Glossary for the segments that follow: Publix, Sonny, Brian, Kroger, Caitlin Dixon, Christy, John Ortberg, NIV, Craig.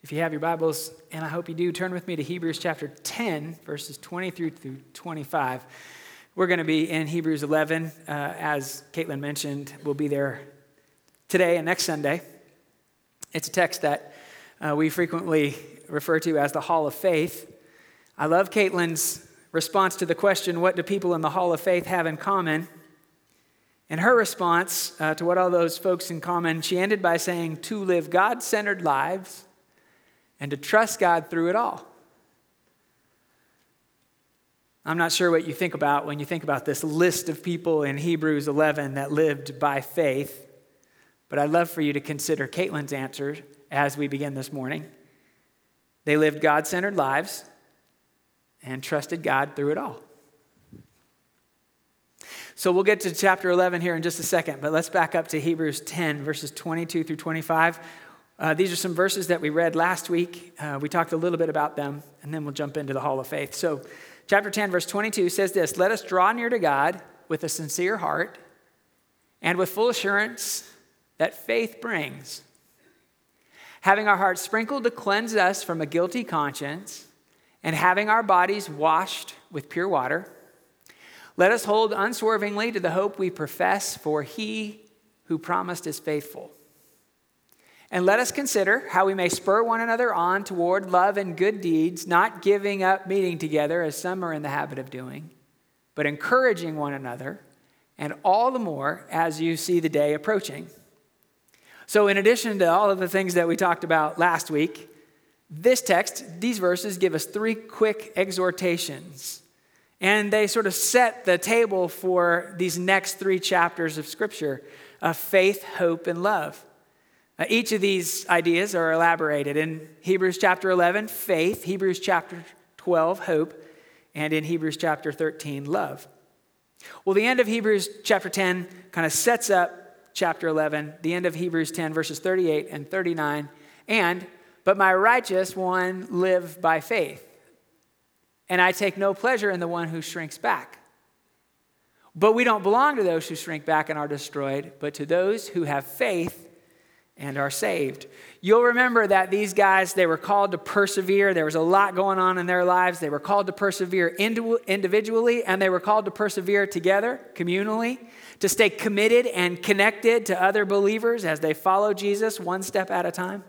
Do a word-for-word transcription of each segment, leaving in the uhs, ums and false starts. If you have your Bibles, and I hope you do, turn with me to Hebrews chapter ten, verses twenty-three through twenty-five. We're going to be in Hebrews eleven, uh, as Caitlin mentioned. We'll be there today and next Sunday. It's a text that uh, we frequently refer to as the Hall of Faith. I love Caitlin's response to the question, what do people in the Hall of Faith have in common? And her response uh, to what all those folks in common, she ended by saying, to live God-centered lives and to trust God through it all. I'm not sure what you think about when you think about this list of people in Hebrews eleven that lived by faith, but I'd love for you to consider Caitlin's answer as we begin this morning. They lived God-centered lives and trusted God through it all. So we'll get to chapter eleven here in just a second, but let's back up to Hebrews ten, verses twenty-two through twenty-five. Uh, these are some verses that we read last week. Uh, we talked a little bit about them, and then we'll jump into the Hall of Faith. So chapter ten, verse twenty-two says this, let us draw near to God with a sincere heart and with full assurance that faith brings, having our hearts sprinkled to cleanse us from a guilty conscience and having our bodies washed with pure water. Let us hold unswervingly to the hope we profess, for he who promised is faithful. And let us consider how we may spur one another on toward love and good deeds, not giving up meeting together as some are in the habit of doing, but encouraging one another, and all the more as you see the day approaching. So in addition to all of the things that we talked about last week, this text, these verses give us three quick exhortations, and they sort of set the table for these next three chapters of Scripture, of faith, hope, and love. Each of these ideas are elaborated in Hebrews chapter eleven, faith, Hebrews chapter twelve, hope, and in Hebrews chapter thirteen, love. Well, the end of Hebrews chapter ten kind of sets up chapter eleven, the end of Hebrews ten, verses thirty-eight and thirty-nine, and, but my righteous one live by faith, and I take no pleasure in the one who shrinks back. But we don't belong to those who shrink back and are destroyed, but to those who have faith and are saved. You'll remember that these guys, they were called to persevere. There was a lot going on in their lives. They were called to persevere individually, and they were called to persevere together, communally, to stay committed and connected to other believers as they follow Jesus one step at a time.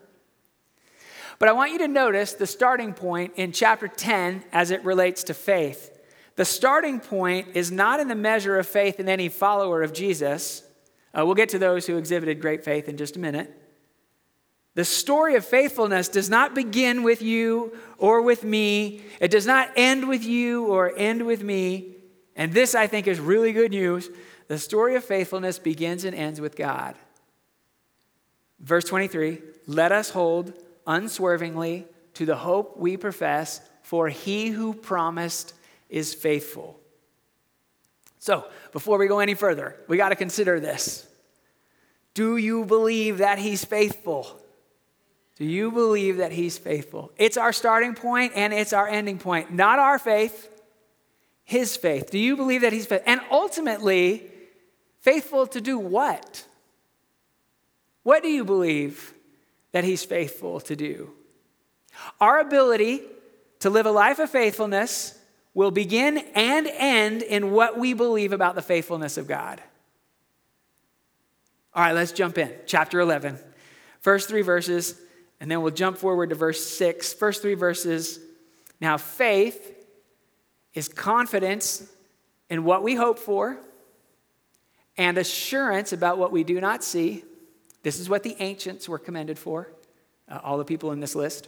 But I want you to notice the starting point in chapter ten as it relates to faith. The starting point is not in the measure of faith in any follower of Jesus. Uh, we'll get to those who exhibited great faith in just a minute. The story of faithfulness does not begin with you or with me. It does not end with you or end with me. And this, I think, is really good news. The story of faithfulness begins and ends with God. Verse twenty-three, let us hold unswervingly to the hope we profess, for he who promised is faithful. So, before we go any further, we got to consider this. Do you believe that he's faithful? Do you believe that he's faithful? It's our starting point and it's our ending point. Not our faith, his faith. Do you believe that he's faithful? And ultimately, faithful to do what? What do you believe that he's faithful to do? Our ability to live a life of faithfulness will begin and end in what we believe about the faithfulness of God. All right, let's jump in. Chapter eleven, first three verses, and then we'll jump forward to verse six. First three verses. Now, faith is confidence in what we hope for and assurance about what we do not see. This is what the ancients were commended for, uh, all the people in this list.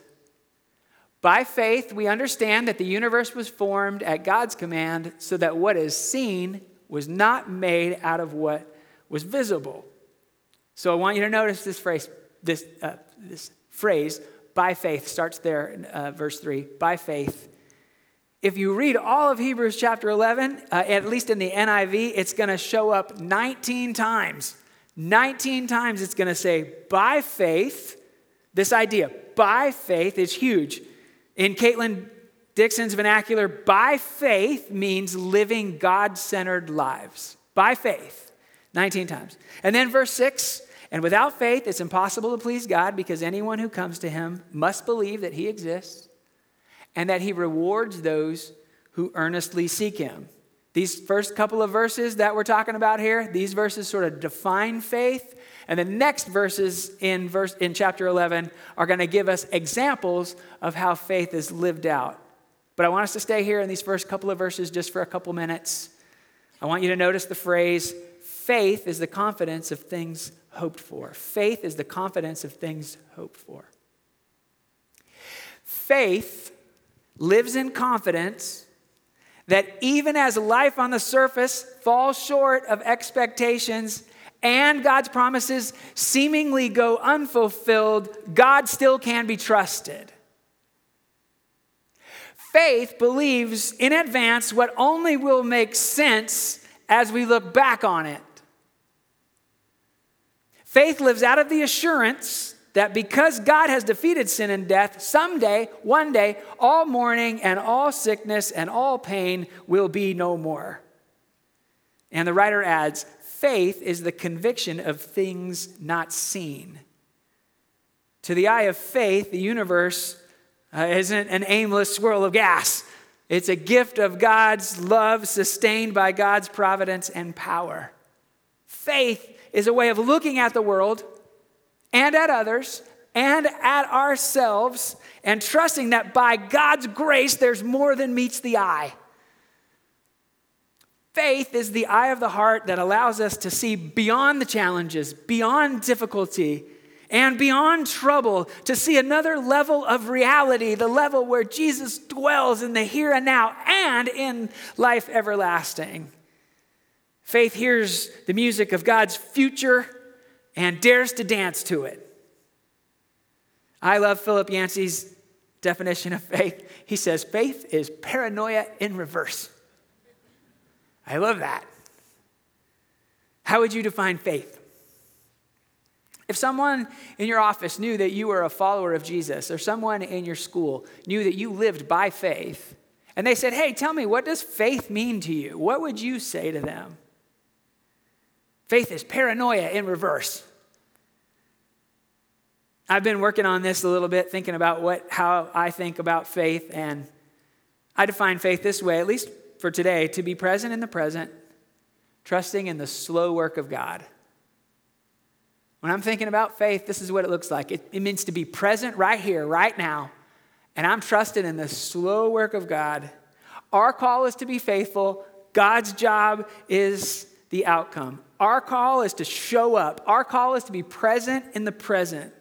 By faith, we understand that the universe was formed at God's command so that what is seen was not made out of what was visible. So I want you to notice this phrase, this, uh, this phrase, by faith, starts there in uh, verse three, by faith. If you read all of Hebrews chapter eleven, uh, at least in the N I V, it's going to show up nineteen times. nineteen times it's going to say, by faith, this idea, by faith is huge. In Caitlin Dixon's vernacular, by faith means living God-centered lives. By faith, nineteen times. And then verse six, And without faith, it's impossible to please God, because anyone who comes to him must believe that he exists and that he rewards those who earnestly seek him. These first couple of verses that we're talking about here, these verses sort of define faith. And the next verses in verse in chapter eleven are going to give us examples of how faith is lived out. But I want us to stay here in these first couple of verses just for a couple minutes. I want you to notice the phrase, faith is the confidence of things hoped for. Faith is the confidence of things hoped for. Faith lives in confidence that even as life on the surface falls short of expectations and God's promises seemingly go unfulfilled, God still can be trusted. Faith believes in advance what only will make sense as we look back on it. Faith lives out of the assurance that because God has defeated sin and death, someday, one day, all mourning and all sickness and all pain will be no more. And the writer adds, faith is the conviction of things not seen. To the eye of faith, the universe uh, isn't an aimless swirl of gas. It's a gift of God's love sustained by God's providence and power. Faith is a way of looking at the world and at others and at ourselves and trusting that by God's grace, there's more than meets the eye. Faith is the eye of the heart that allows us to see beyond the challenges, beyond difficulty, and beyond trouble, to see another level of reality, the level where Jesus dwells in the here and now and in life everlasting. Faith hears the music of God's future and dares to dance to it. I love Philip Yancey's definition of faith. He says, faith is paranoia in reverse. I love that. How would you define faith? If someone in your office knew that you were a follower of Jesus, or someone in your school knew that you lived by faith, and they said, hey, tell me, what does faith mean to you? What would you say to them? Faith is paranoia in reverse. I've been working on this a little bit, thinking about what how I think about faith, and I define faith this way, at least for today, to be present in the present, trusting in the slow work of God. When I'm thinking about faith, this is what it looks like. It, it means to be present right here, right now, and I'm trusting in the slow work of God. Our call is to be faithful. God's job is the outcome. Our call is to show up. Our call is to be present in the present,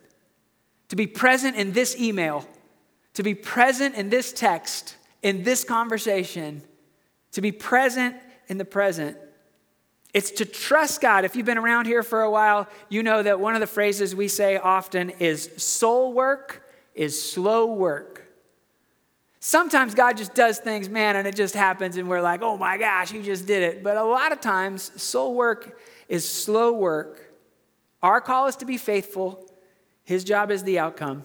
to be present in this email, to be present in this text, in this conversation, to be present in the present. It's to trust God. If you've been around here for a while, you know that one of the phrases we say often is soul work is slow work. Sometimes God just does things, man, and it just happens, and we're like, oh my gosh, he just did it. But a lot of times, soul work is slow work. Our call is to be faithful. His job is the outcome.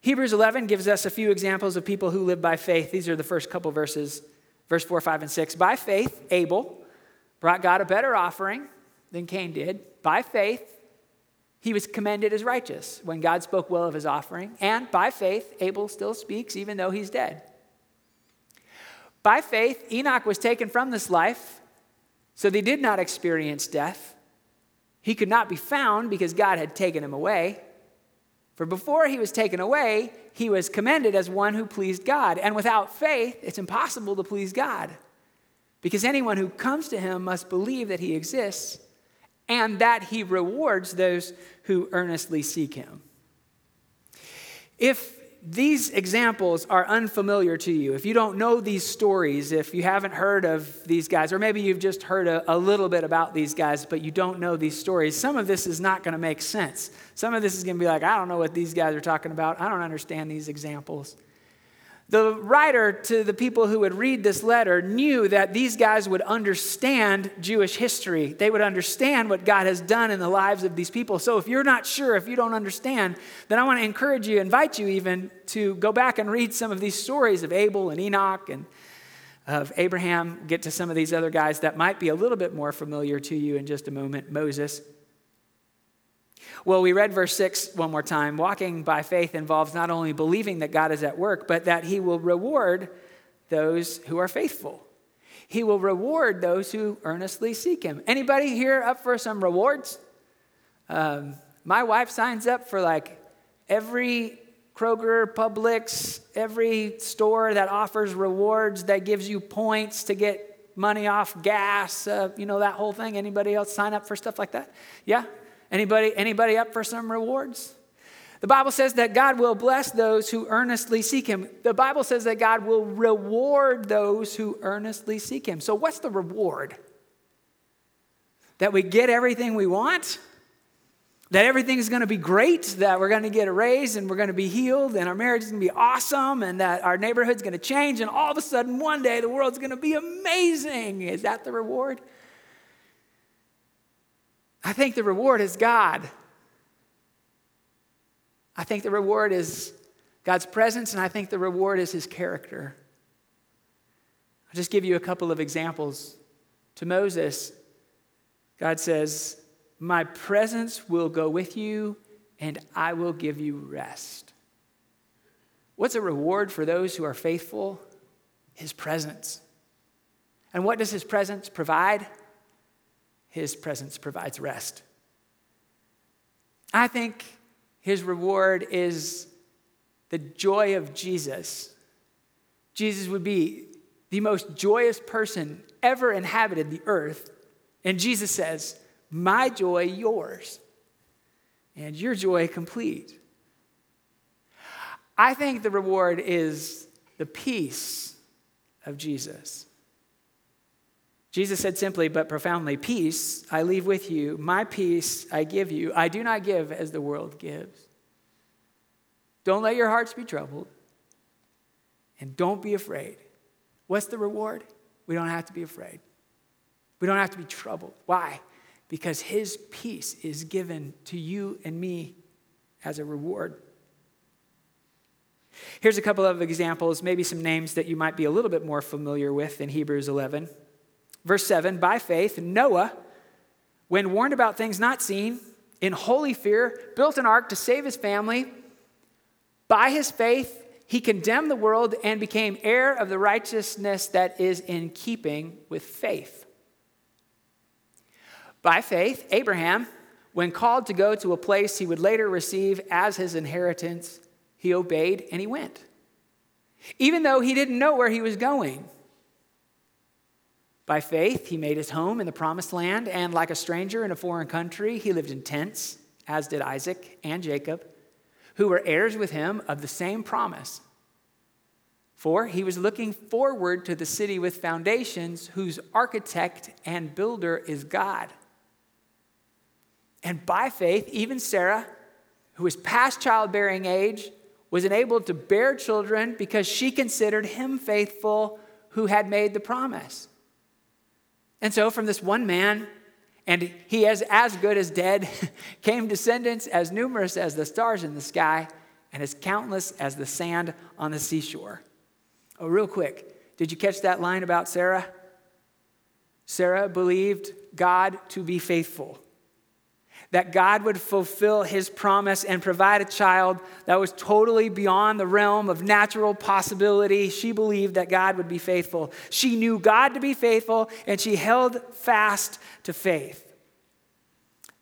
Hebrews eleven gives us a few examples of people who live by faith. These are the first couple verses, verse four, five, and six. By faith, Abel brought God a better offering than Cain did. By faith, he was commended as righteous when God spoke well of his offering. And by faith, Abel still speaks even though he's dead. By faith, Enoch was taken from this life, so they did not experience death. He could not be found because God had taken him away. For before he was taken away, he was commended as one who pleased God. And without faith, it's impossible to please God, because anyone who comes to him must believe that he exists and that he rewards those who earnestly seek him. If these examples are unfamiliar to you, if you don't know these stories, if you haven't heard of these guys, or maybe you've just heard a, a little bit about these guys, but you don't know these stories, some of this is not going to make sense. Some of this is going to be like, I don't know what these guys are talking about. I don't understand these examples. The writer to the people who would read this letter knew that these guys would understand Jewish history. They would understand what God has done in the lives of these people. So if you're not sure, if you don't understand, then I want to encourage you, invite you even, to go back and read some of these stories of Abel and Enoch and of Abraham. Get to some of these other guys that might be a little bit more familiar to you in just a moment. Moses. Well, we read verse six one more time. Walking by faith involves not only believing that God is at work, but that he will reward those who are faithful. He will reward those who earnestly seek him. Anybody here up for some rewards? Um, my wife signs up for like every Kroger, Publix, every store that offers rewards that gives you points to get money off gas, uh, you know, that whole thing. Anybody else sign up for stuff like that? Yeah? Anybody, anybody up for some rewards? The Bible says that God will bless those who earnestly seek him. The Bible says that God will reward those who earnestly seek him. So what's the reward? That we get everything we want? That everything's going to be great, that we're going to get a raise and we're going to be healed and our marriage is going to be awesome and that our neighborhood's going to change and all of a sudden one day the world's going to be amazing. Is that the reward? I think the reward is God. I think the reward is God's presence, and I think the reward is his character. I'll just give you a couple of examples. To Moses, God says, my presence will go with you, and I will give you rest. What's a reward for those who are faithful? His presence. And what does his presence provide? His presence provides rest. I think his reward is the joy of Jesus. Jesus would be the most joyous person ever inhabited the earth, and Jesus says, my joy, yours, and your joy complete. I think the reward is the peace of Jesus. Jesus said simply but profoundly, peace I leave with you, my peace I give you. I do not give as the world gives. Don't let your hearts be troubled, and don't be afraid. What's the reward? We don't have to be afraid. We don't have to be troubled. Why? Because his peace is given to you and me as a reward. Here's a couple of examples, maybe some names that you might be a little bit more familiar with in Hebrews eleven. Verse seven, by faith, Noah, when warned about things not seen, in holy fear, built an ark to save his family. By his faith, he condemned the world and became heir of the righteousness that is in keeping with faith. By faith, Abraham, when called to go to a place he would later receive as his inheritance, he obeyed and he went, even though he didn't know where he was going. By faith, he made his home in the promised land, and like a stranger in a foreign country, he lived in tents, as did Isaac and Jacob, who were heirs with him of the same promise. For he was looking forward to the city with foundations, whose architect and builder is God. And by faith, even Sarah, who was past childbearing age, was enabled to bear children because she considered him faithful who had made the promise. And so from this one man, and he is as good as dead, came descendants as numerous as the stars in the sky and as countless as the sand on the seashore. Oh, real quick, did you catch that line about Sarah? Sarah believed God to be faithful, that God would fulfill his promise and provide a child that was totally beyond the realm of natural possibility. She believed that God would be faithful. She knew God to be faithful, and she held fast to faith.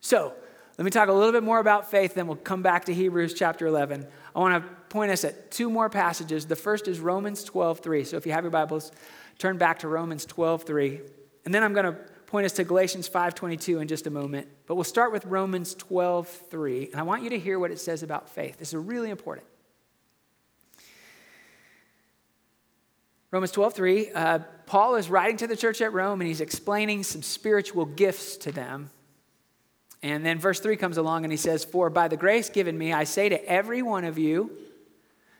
So, let me talk a little bit more about faith, then we'll come back to Hebrews chapter eleven. I want to point us at two more passages. The first is Romans twelve three. So if you have your Bibles, turn back to Romans twelve three. And then I'm going to point us to Galatians five twenty-two in just a moment. But we'll start with Romans twelve three, and I want you to hear what it says about faith. This is really important. Romans twelve three, uh, Paul is writing to the church at Rome, and he's explaining some spiritual gifts to them. And then verse three comes along, and he says, for by the grace given me, I say to every one of you,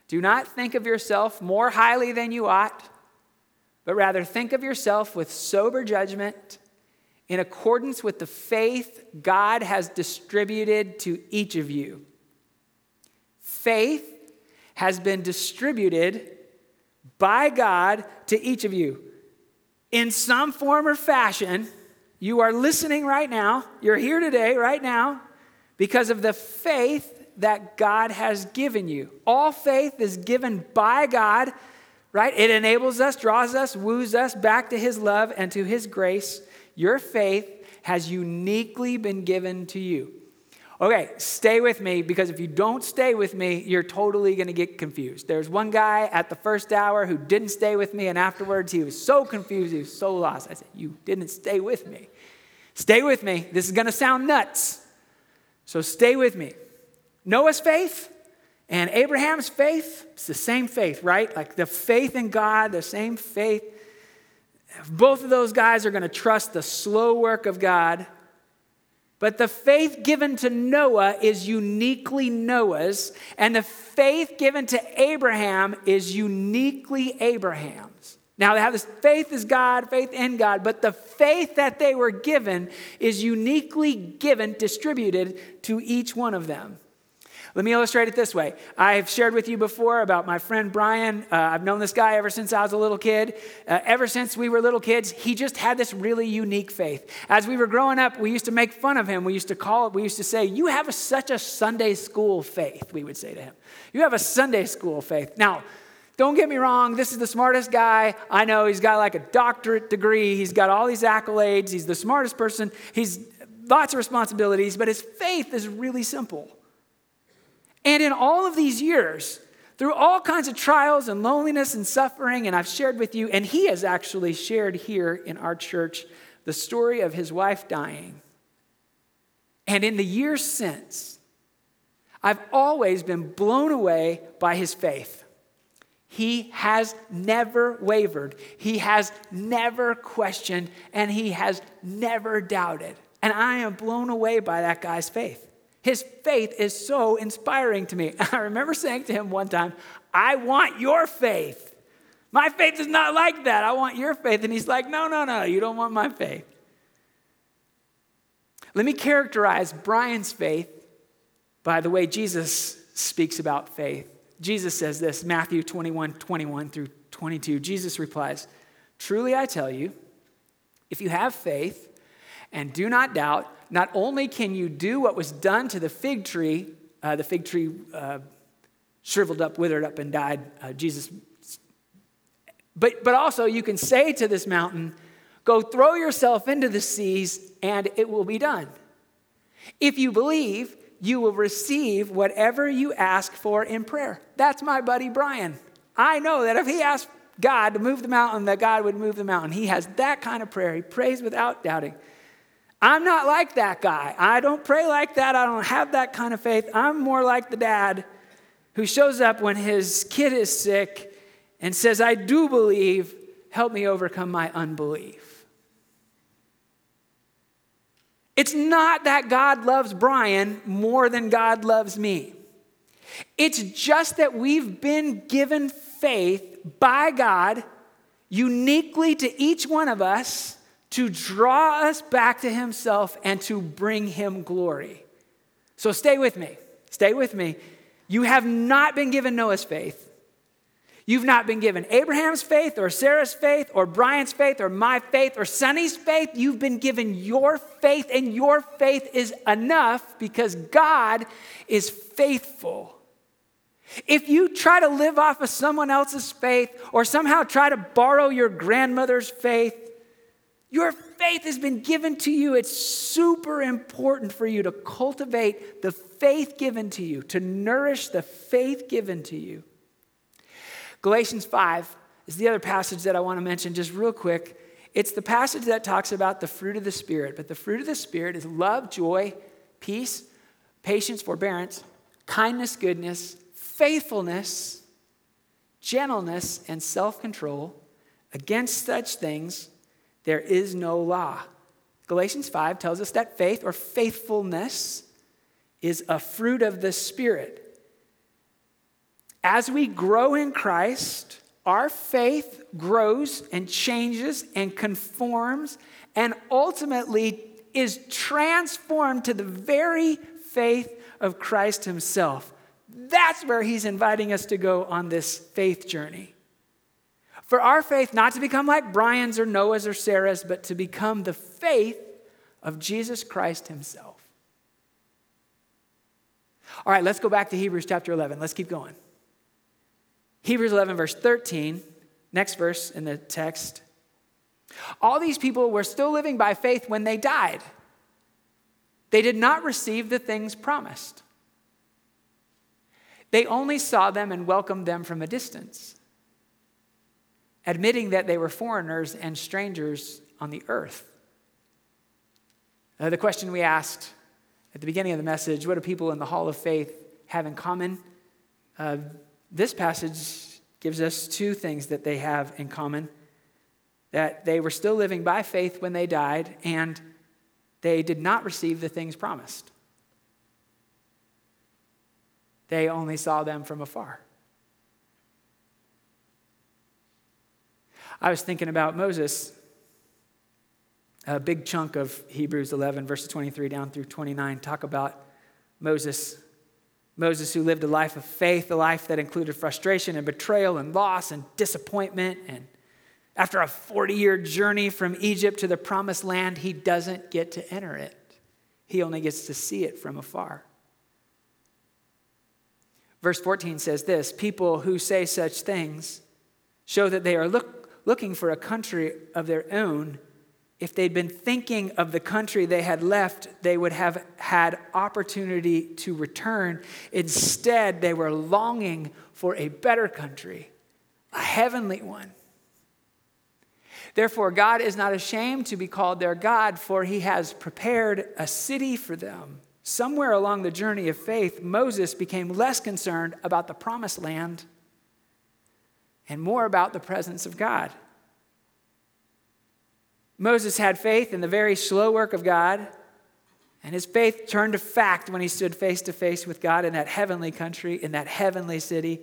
do not think of yourself more highly than you ought, but rather think of yourself with sober judgment, in accordance with the faith God has distributed to each of you. Faith has been distributed by God to each of you. In some form or fashion, you are listening right now. You're here today, right now, because of the faith that God has given you. All faith is given by God, right? It enables us, draws us, woos us back to his love and to his grace. Your faith has uniquely been given to you. Okay, stay with me, because if you don't stay with me, you're totally going to get confused. There's one guy at the first hour who didn't stay with me, and afterwards he was so confused, he was so lost. I said, you didn't stay with me. Stay with me. This is going to sound nuts, so stay with me. Noah's faith and Abraham's faith, it's the same faith, right? Like the faith in God, the same faith. Both of those guys are going to trust the slow work of God. But the faith given to Noah is uniquely Noah's, and the faith given to Abraham is uniquely Abraham's. Now, they have this faith is God, faith in God, but the faith that they were given is uniquely given, distributed to each one of them. Let me illustrate it this way. I've shared with you before about my friend Brian. Uh, I've known this guy ever since I was a little kid. Uh, ever since we were little kids, he just had this really unique faith. As we were growing up, we used to make fun of him. We used to call it, we used to say, you have a, such a Sunday school faith, we would say to him. You have a Sunday school faith. Now, don't get me wrong, this is the smartest guy I know. He's got like a doctorate degree. He's got all these accolades. He's the smartest person. He's lots of responsibilities, but his faith is really simple. And in all of these years, through all kinds of trials and loneliness and suffering, and I've shared with you, and he has actually shared here in our church the story of his wife dying. And in the years since, I've always been blown away by his faith. He has never wavered. He has never questioned, and he has never doubted. And I am blown away by that guy's faith. His faith is so inspiring to me. I remember saying to him one time, I want your faith. My faith is not like that. I want your faith. And he's like, no, no, no, you don't want my faith. Let me characterize Brian's faith by the way Jesus speaks about faith. Jesus says this, Matthew twenty-one, twenty-one through twenty-two. Jesus replies, truly I tell you, if you have faith and do not doubt, not only can you do what was done to the fig tree, uh, the fig tree uh, shriveled up, withered up, and died, uh, Jesus, but, but also you can say to this mountain, go throw yourself into the seas, and it will be done. If you believe, you will receive whatever you ask for in prayer. That's my buddy Brian. I know that if he asked God to move the mountain, that God would move the mountain. He has that kind of prayer. He prays without doubting. I'm not like that guy. I don't pray like that. I don't have that kind of faith. I'm more like the dad who shows up when his kid is sick and says, I do believe, help me overcome my unbelief. It's not that God loves Brian more than God loves me. It's just that we've been given faith by God uniquely to each one of us, to draw us back to himself and to bring him glory. So stay with me. Stay with me. You have not been given Noah's faith. You've not been given Abraham's faith or Sarah's faith or Brian's faith or my faith or Sonny's faith. You've been given your faith, and your faith is enough because God is faithful. If you try to live off of someone else's faith or somehow try to borrow your grandmother's faith, your faith has been given to you. It's super important for you to cultivate the faith given to you, to nourish the faith given to you. Galatians five is the other passage that I want to mention just real quick. It's the passage that talks about the fruit of the Spirit, but the fruit of the Spirit is love, joy, peace, patience, forbearance, kindness, goodness, faithfulness, gentleness, and self-control. Against such things there is no law. Galatians five tells us that faith or faithfulness is a fruit of the Spirit. As we grow in Christ, our faith grows and changes and conforms and ultimately is transformed to the very faith of Christ himself. That's where he's inviting us to go on this faith journey. For our faith not to become like Brian's or Noah's or Sarah's, but to become the faith of Jesus Christ himself. All right, let's go back to Hebrews chapter eleven. Let's keep going. Hebrews eleven, verse thirteen, next verse in the text. All these people were still living by faith when they died. They did not receive the things promised. They only saw them and welcomed them from a distance, admitting that they were foreigners and strangers on the earth. Uh, the question we asked at the beginning of the message, what do people in the hall of faith have in common? Uh, this passage gives us two things that they have in common. That they were still living by faith when they died, and they did not receive the things promised. They only saw them from afar. I was thinking about Moses. A big chunk of Hebrews eleven, verses twenty-three down through twenty-nine, talk about Moses. Moses, who lived a life of faith, a life that included frustration and betrayal and loss and disappointment. And after a forty-year journey from Egypt to the promised land, he doesn't get to enter it. He only gets to see it from afar. Verse fourteen says this, people who say such things show that they are look, looking for a country of their own. If they'd been thinking of the country they had left, they would have had opportunity to return. Instead, they were longing for a better country, a heavenly one. Therefore, God is not ashamed to be called their God, for he has prepared a city for them. Somewhere along the journey of faith, Moses became less concerned about the promised land and more about the presence of God. Moses had faith in the very slow work of God, and his faith turned to fact when he stood face to face with God in that heavenly country, in that heavenly city,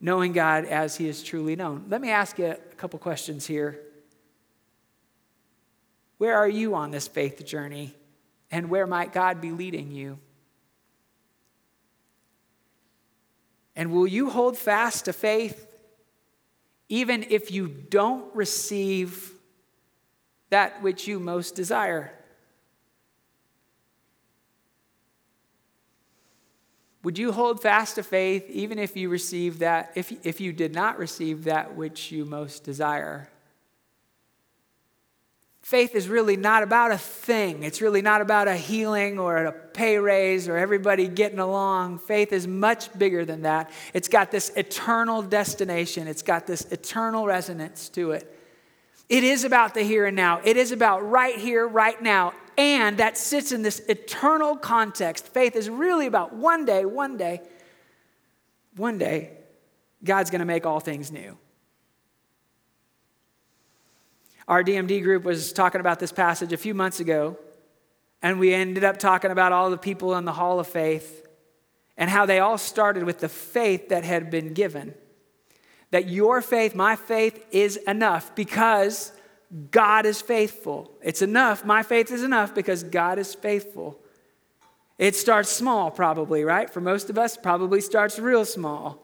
knowing God as he is truly known. Let me ask you a couple questions here. Where are you on this faith journey? And where might God be leading you? And will you hold fast to faith even if you don't receive that which you most desire? Would you hold fast to faith even if you receive that, if, if you did not receive that which you most desire? Faith is really not about a thing. It's really not about a healing or a pay raise or everybody getting along. Faith is much bigger than that. It's got this eternal destination. It's got this eternal resonance to it. It is about the here and now. It is about right here, right now. And that sits in this eternal context. Faith is really about one day, one day, one day, God's going to make all things new. Our D M D group was talking about this passage a few months ago, and we ended up talking about all the people in the hall of faith and how they all started with the faith that had been given. That your faith, my faith, is enough because God is faithful. It's enough. My faith is enough because God is faithful. It starts small probably, right? For most of us, probably starts real small.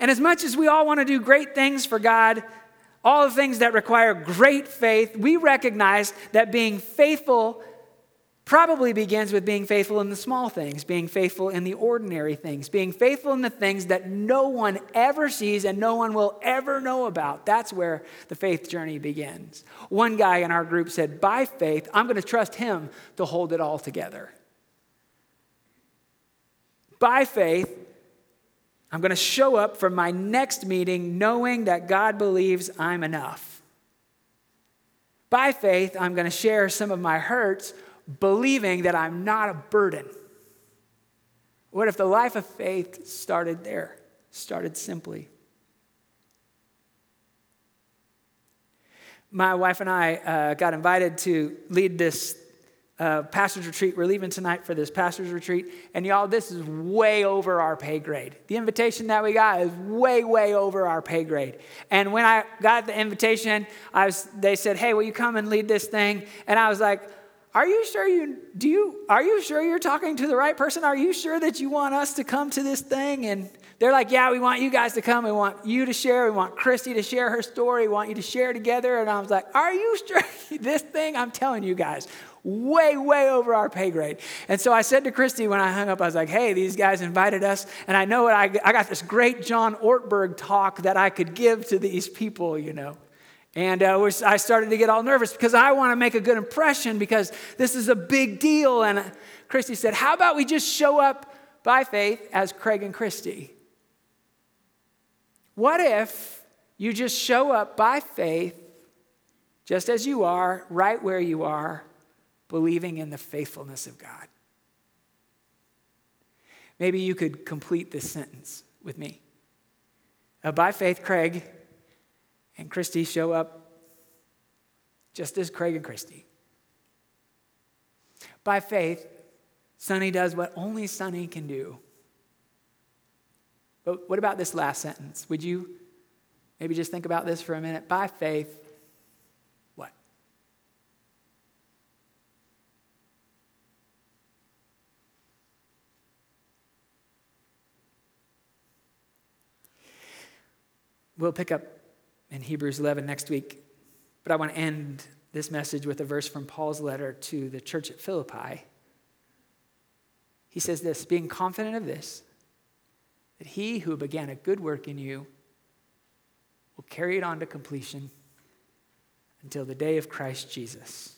And as much as we all want to do great things for God, all the things that require great faith, we recognize that being faithful probably begins with being faithful in the small things, being faithful in the ordinary things, being faithful in the things that no one ever sees and no one will ever know about. That's where the faith journey begins. One guy in our group said, by faith, I'm going to trust him to hold it all together. By faith, I'm going to show up for my next meeting knowing that God believes I'm enough. By faith, I'm going to share some of my hurts, believing that I'm not a burden. What if the life of faith started there, started simply? My wife and I uh, got invited to lead this Uh, pastor's retreat. We're leaving tonight for this pastor's retreat. And y'all, this is way over our pay grade. The invitation that we got is way, way over our pay grade. And when I got the invitation, I was, they said, hey, will you come and lead this thing? And I was like, are you sure you, do you, are you sure you're talking to the right person? Are you sure that you want us to come to this thing? And they're like, yeah, we want you guys to come. We want you to share. We want Christy to share her story. We want you to share together. And I was like, are you sure? This thing, I'm telling you guys, way, way over our pay grade. And so I said to Christy when I hung up, I was like, hey, these guys invited us. And I know what I, I got this great John Ortberg talk that I could give to these people, you know. And uh, I started to get all nervous because I want to make a good impression because this is a big deal. And Christy said, how about we just show up by faith as Craig and Christy? What if you just show up by faith just as you are, right where you are, believing in the faithfulness of God? Maybe you could complete this sentence with me. Uh, by faith, Craig and Christy show up just as Craig and Christy. By faith, Sonny does what only Sonny can do. But what about this last sentence? Would you maybe just think about this for a minute? By faith, what? We'll pick up in Hebrews eleven next week. But I want to end this message with a verse from Paul's letter to the church at Philippi. He says this, being confident of this, that he who began a good work in you will carry it on to completion until the day of Christ Jesus.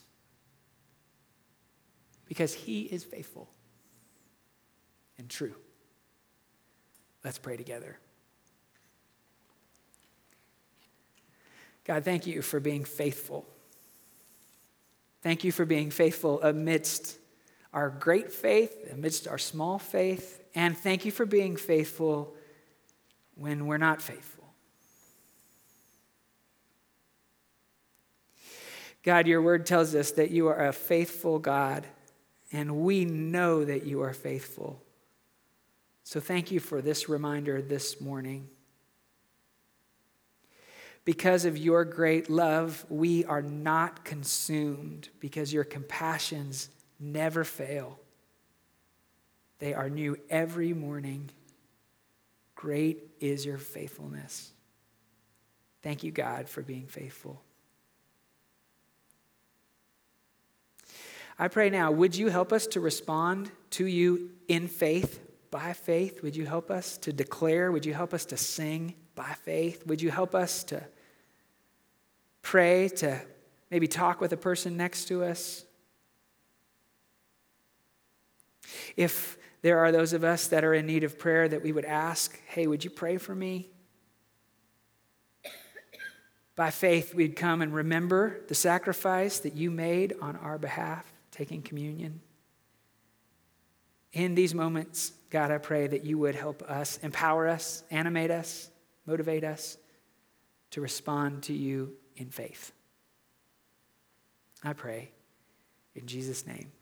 Because he is faithful and true. Let's pray together. God, thank you for being faithful. Thank you for being faithful amidst our great faith, amidst our small faith, and thank you for being faithful when we're not faithful. God, your word tells us that you are a faithful God, and we know that you are faithful. So thank you for this reminder this morning. Because of your great love, we are not consumed because your compassions never fail. They are new every morning. Great is your faithfulness. Thank you, God, for being faithful. I pray now, would you help us to respond to you in faith, by faith? Would you help us to declare? Would you help us to sing by faith? Would you help us to pray, to maybe talk with a person next to us? If there are those of us that are in need of prayer, that we would ask, hey, would you pray for me? By faith, we'd come and remember the sacrifice that you made on our behalf, taking communion. In these moments, God, I pray that you would help us, empower us, animate us, motivate us to respond to you in faith. I pray in Jesus' name.